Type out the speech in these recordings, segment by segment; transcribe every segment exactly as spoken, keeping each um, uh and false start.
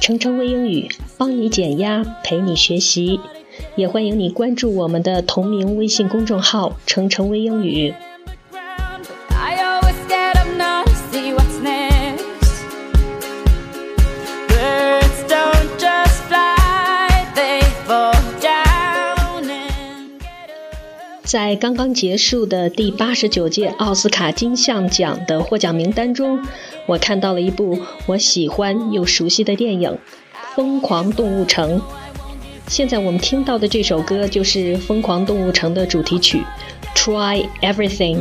程程微英语，帮你减压，陪你学习。也欢迎你关注我们的同名微信公众号程程微英语。在刚刚结束的第八十九届奥斯卡金像奖的获奖名单中，我看到了一部我喜欢又熟悉的电影《疯狂动物城》。现在我们听到的这首歌就是《疯狂动物城》的主题曲《Try Everything》。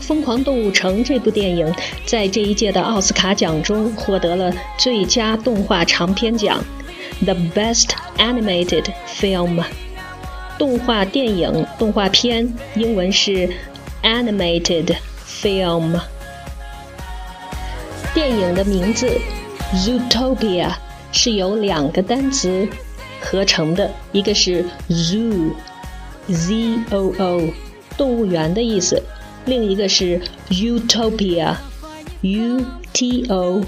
《疯狂动物城》这部电影在这一届的奥斯卡奖中获得了最佳动画长片奖 The Best Animated Film。 动画电影、动画片英文是 Animated Film。 电影的名字 Zootopia 是由两个单词合成的，一个是 Zoo Z O O 动物园的意思，另一个是 Utopia U T O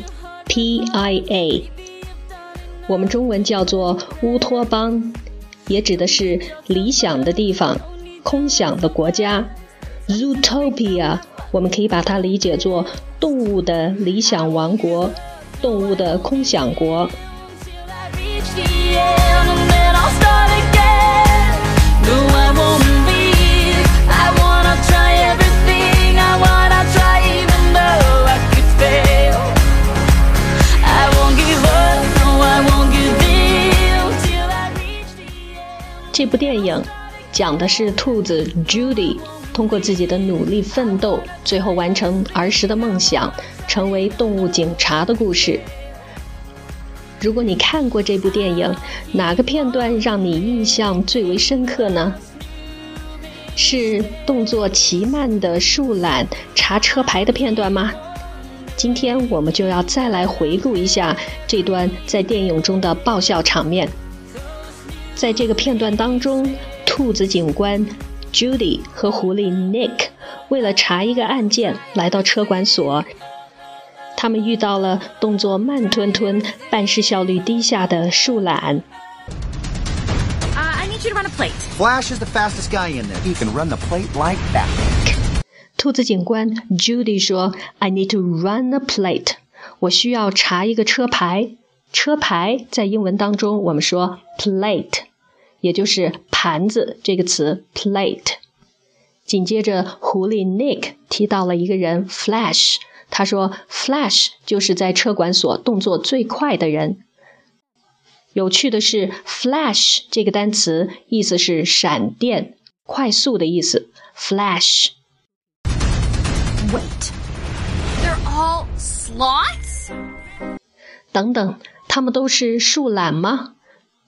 P I A， 我们中文叫做乌托邦，也指的是理想的地方，空想的国家。 Zootopia 我们可以把它理解作动物的理想王国，动物的空想国。这部电影讲的是兔子 Judy 通过自己的努力奋斗，最后完成儿时的梦想，成为动物警察的故事。如果你看过这部电影，哪个片段让你印象最为深刻呢？是动作奇慢的树懒查车牌的片段吗？今天我们就要再来回顾一下这段在电影中的爆笑场面。在这个片段当中，兔子警官 Judy 和狐狸 Nick 为了查一个案件来到车管所，他们遇到了动作慢吞吞、办事效率低下的树懒。Uh, I need you to run a plate. Flash is the fastest guy in there. He can run the plate like that. 兔子警官 Judy 说 I need to run a plate. 我需要查一个车牌。车牌在英文当中我们说 plate， 也就是盘子这个词 plate。 紧接着狐狸 Nick 提到了一个人 Flash， 他说 Flash 就是在车管所动作最快的人。有趣的是 Flash 这个单词意思是闪电、快速的意思 Flash。 Wait, they're all sloths? 等等，他们都是树懒吗？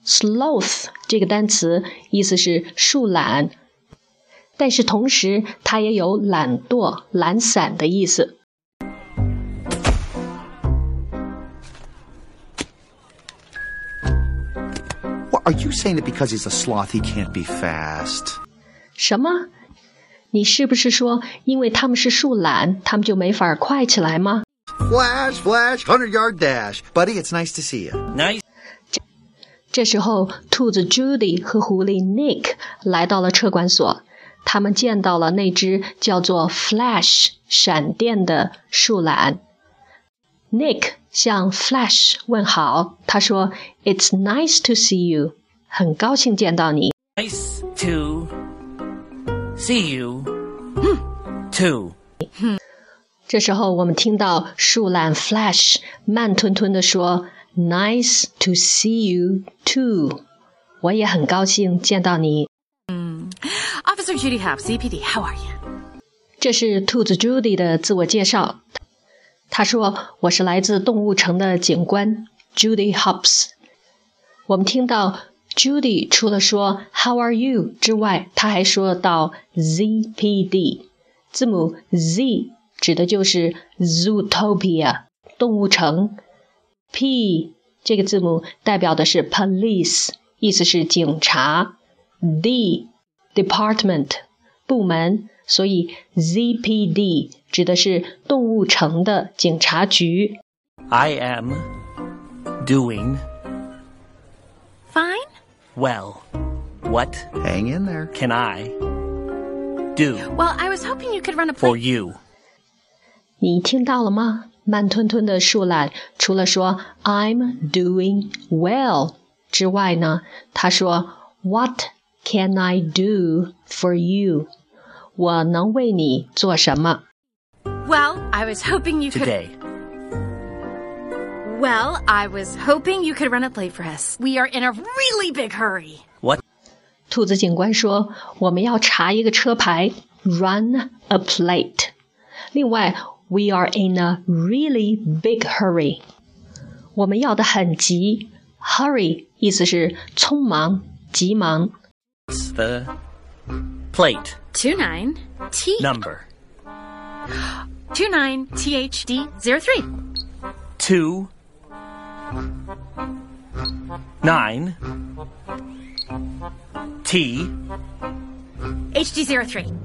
sloth 这个单词意思是树懒，但是同时它也有懒惰、懒散的意思。What are you saying that because he's a sloth he can't be fast? 什么？你是不是说因为他们是树懒，他们就没法快起来吗？Flash, flash, hundred-yard dash, buddy. It's nice to see you. Nice. 这时候，兔子 Judy 和狐狸 Nick 来到了车管所，他们见到了那只叫做 Flash 闪电的树懒。Nick 向 Flash 问好，他说 "It's nice to see you." 很高兴见到你。Nice to see you. Too. 这时候我们听到树懒 Flash 慢吞吞地说 Nice to see you too， 我也很高兴见到你。嗯 Officer Judy Hopps, Z P D, how are you? 这是兔子 Judy 的自我介绍，她说我是来自动物城的警官 Judy Hopps。 我们听到 Judy 除了说 How are you 之外，她还说到 Z P D， 字母 Z指的就是 Zootopia 动物城， P 这个字母代表的是 police， 意思是警察 ，D department 部门，所以 Z P D 指的是动物城的警察局。I am doing fine. Well, what? Hang in there. Can I do? Well, I was hoping you could run a play for you. 你听到了吗？慢吞吞的树懒除了说 I'm doing well 之外呢，他说 What can I do for you? 我能为你做什么？ Well, I was hoping you could today. Well, I was hoping you could run a play for us. We are in a really big hurry. What? 兔子警官说，我们要查一个车牌 Run a plate. 另外We are in a really big hurry. 我们要的很急 ，hurry 意思是匆忙、急忙。It's the plate. Two nine T number. Two nine T H D zero three. Two nine T H D zero three.H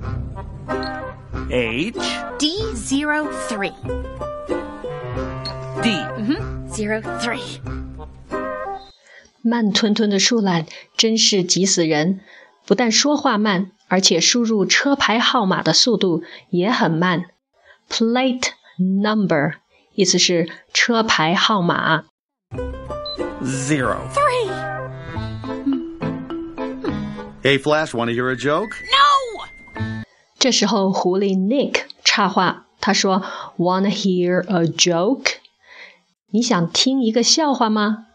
D zero three D、mm-hmm. zero three 慢吞吞的树懒真是急死人，不但说话慢，而且输入车牌号码的速度也很慢。Plate number 意思是车牌号码。Zero three. Hey Flash, wanna hear a joke? No.这时候狐狸 Nick 插话，他说 Wanna hear a joke? 你想听一个笑话吗？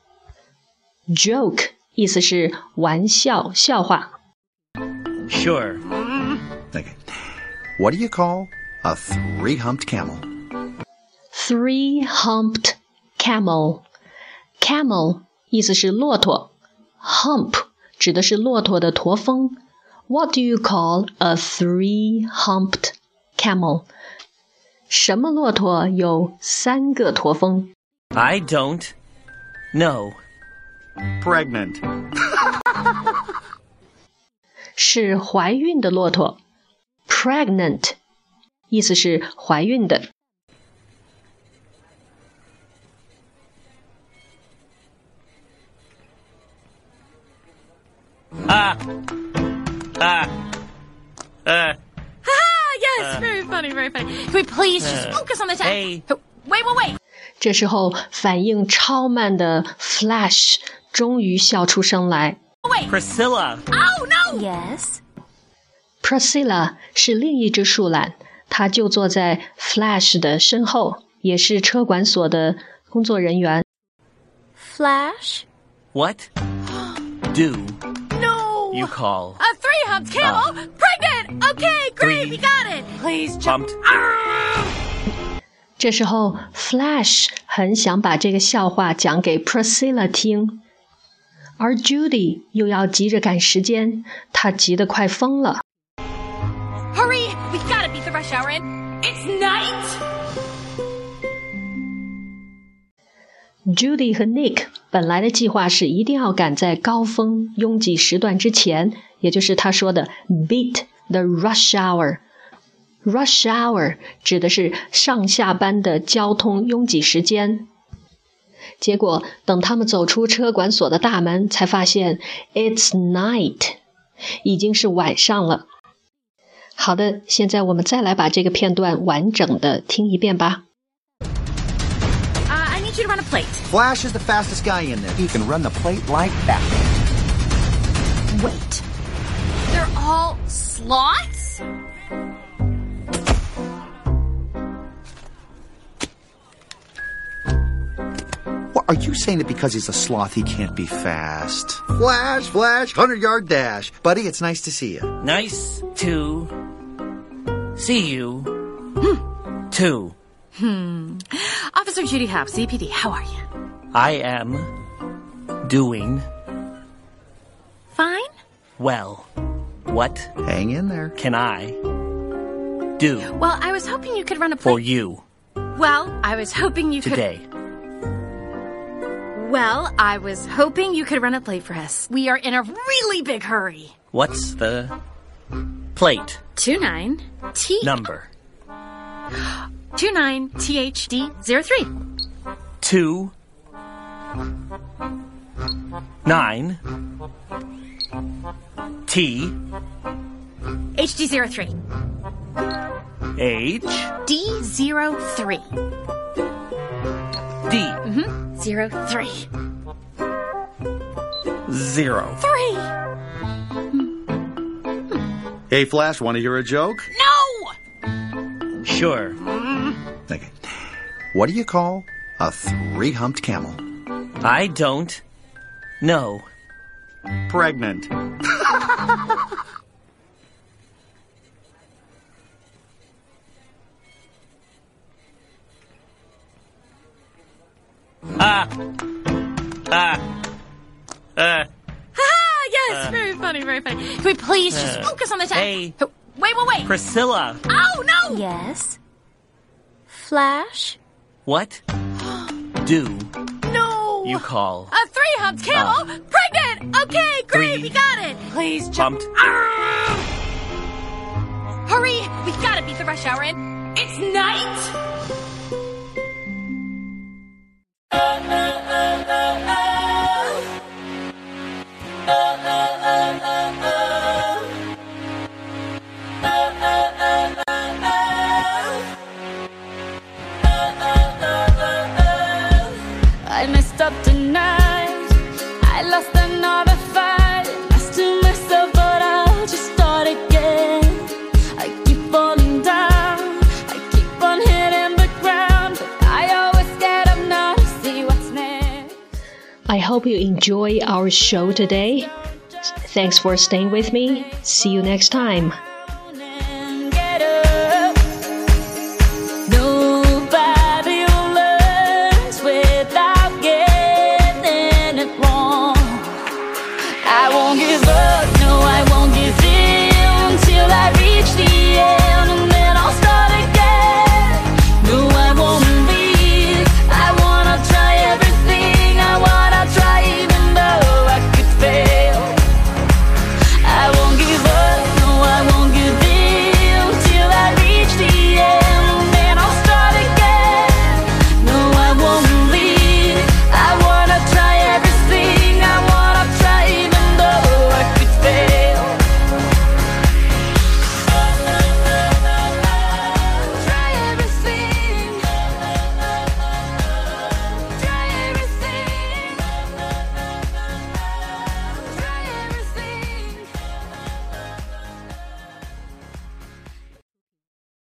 Joke 意思是玩笑笑话。Sure. Okay. What do you call a three-humped camel? Three-humped camel. Camel 意思是骆驼 Hump 指的是骆驼的驼峰。What do you call a three-humped camel? 什么骆驼有三个驼峰？ I don't know. Pregnant. 是怀孕的骆驼。Pregnant 意思是怀孕的。啊！Ah, uh, uh, yes, uh, very funny, very funny. Can we please just focus on the time? Hey. Wait, wait, wait. 这时候反应超慢的 Flash 终于笑出声来。Wait. Priscilla. Oh, no. Yes. Priscilla 是另一只树懒，她就坐在 Flash 的身后，也是车管所的工作人员。Flash? What do no. you call? A three-humped camel, uh, pregnant. Okay, great, we got it. Please jump. 这时候 ，Flash 很想把这个笑话讲给 Priscilla 听，而 Judy 又要急着赶时间，她急得快疯了。Hurry, we gotta beat the rush hour in. It's night. Judy 和 Nick 本来的计划是一定要赶在高峰拥挤时段之前。也就是他说的 beat the rush hour。rush hour 指的是上下班的交通拥挤时间。结果等他们走出车管所的大门，才发现 it's night， 已经是晚上了。好的，现在我们再来把这个片段完整的听一遍吧。Uh, I need you to run a plate. Flash is the fastest guy in there. He can run the plate like that. Wait.They're all slots? Well, are you saying that because he's a sloth he can't be fast? Flash, Flash, hundred-yard dash. Buddy, it's nice to see you. Nice to see you, hmm. too. Hmm. Officer Judy Hopps, Z P D, how are you? I am doing fine. Well.What? Hang in there. Can I do? Well, I was hoping you could run a play. For you. Well, I was hoping you could. Today. Well, I was hoping you could run a plate for us. We are in a really big hurry. What's the plate? two nine T... Number. two nine T H D zero three. Two... Nine... T... H D zero three. H... D zero three. D. Mm-hmm. Zero, three. Zero. Three. Mm-hmm. Hey, Flash, want to hear a joke? No! Sure. Mm-hmm. Okay. What do you call a three-humped camel? I don't know. Pregnant. Ah! Ah! Ah! Ha! Yes, uh, very funny, very funny. Can we please just uh, focus on the text? Hey! Wait, wait, wait! Priscilla! Oh, no! Yes? Flash? What? Do... No! You call... A three-humped camel? Uh, pregnant! Okay, great, we got it! Please jump... Ah! Hurry! We gotta beat the rush hour in. It's night! I messed up tonight. I lost another fight. Lost to myself, but I'll just start again. I keep falling down. I keep on hitting the ground, but I always get up now to see what's next. I hope you enjoy our show today. Thanks for staying with me. See you next time. I won't give up.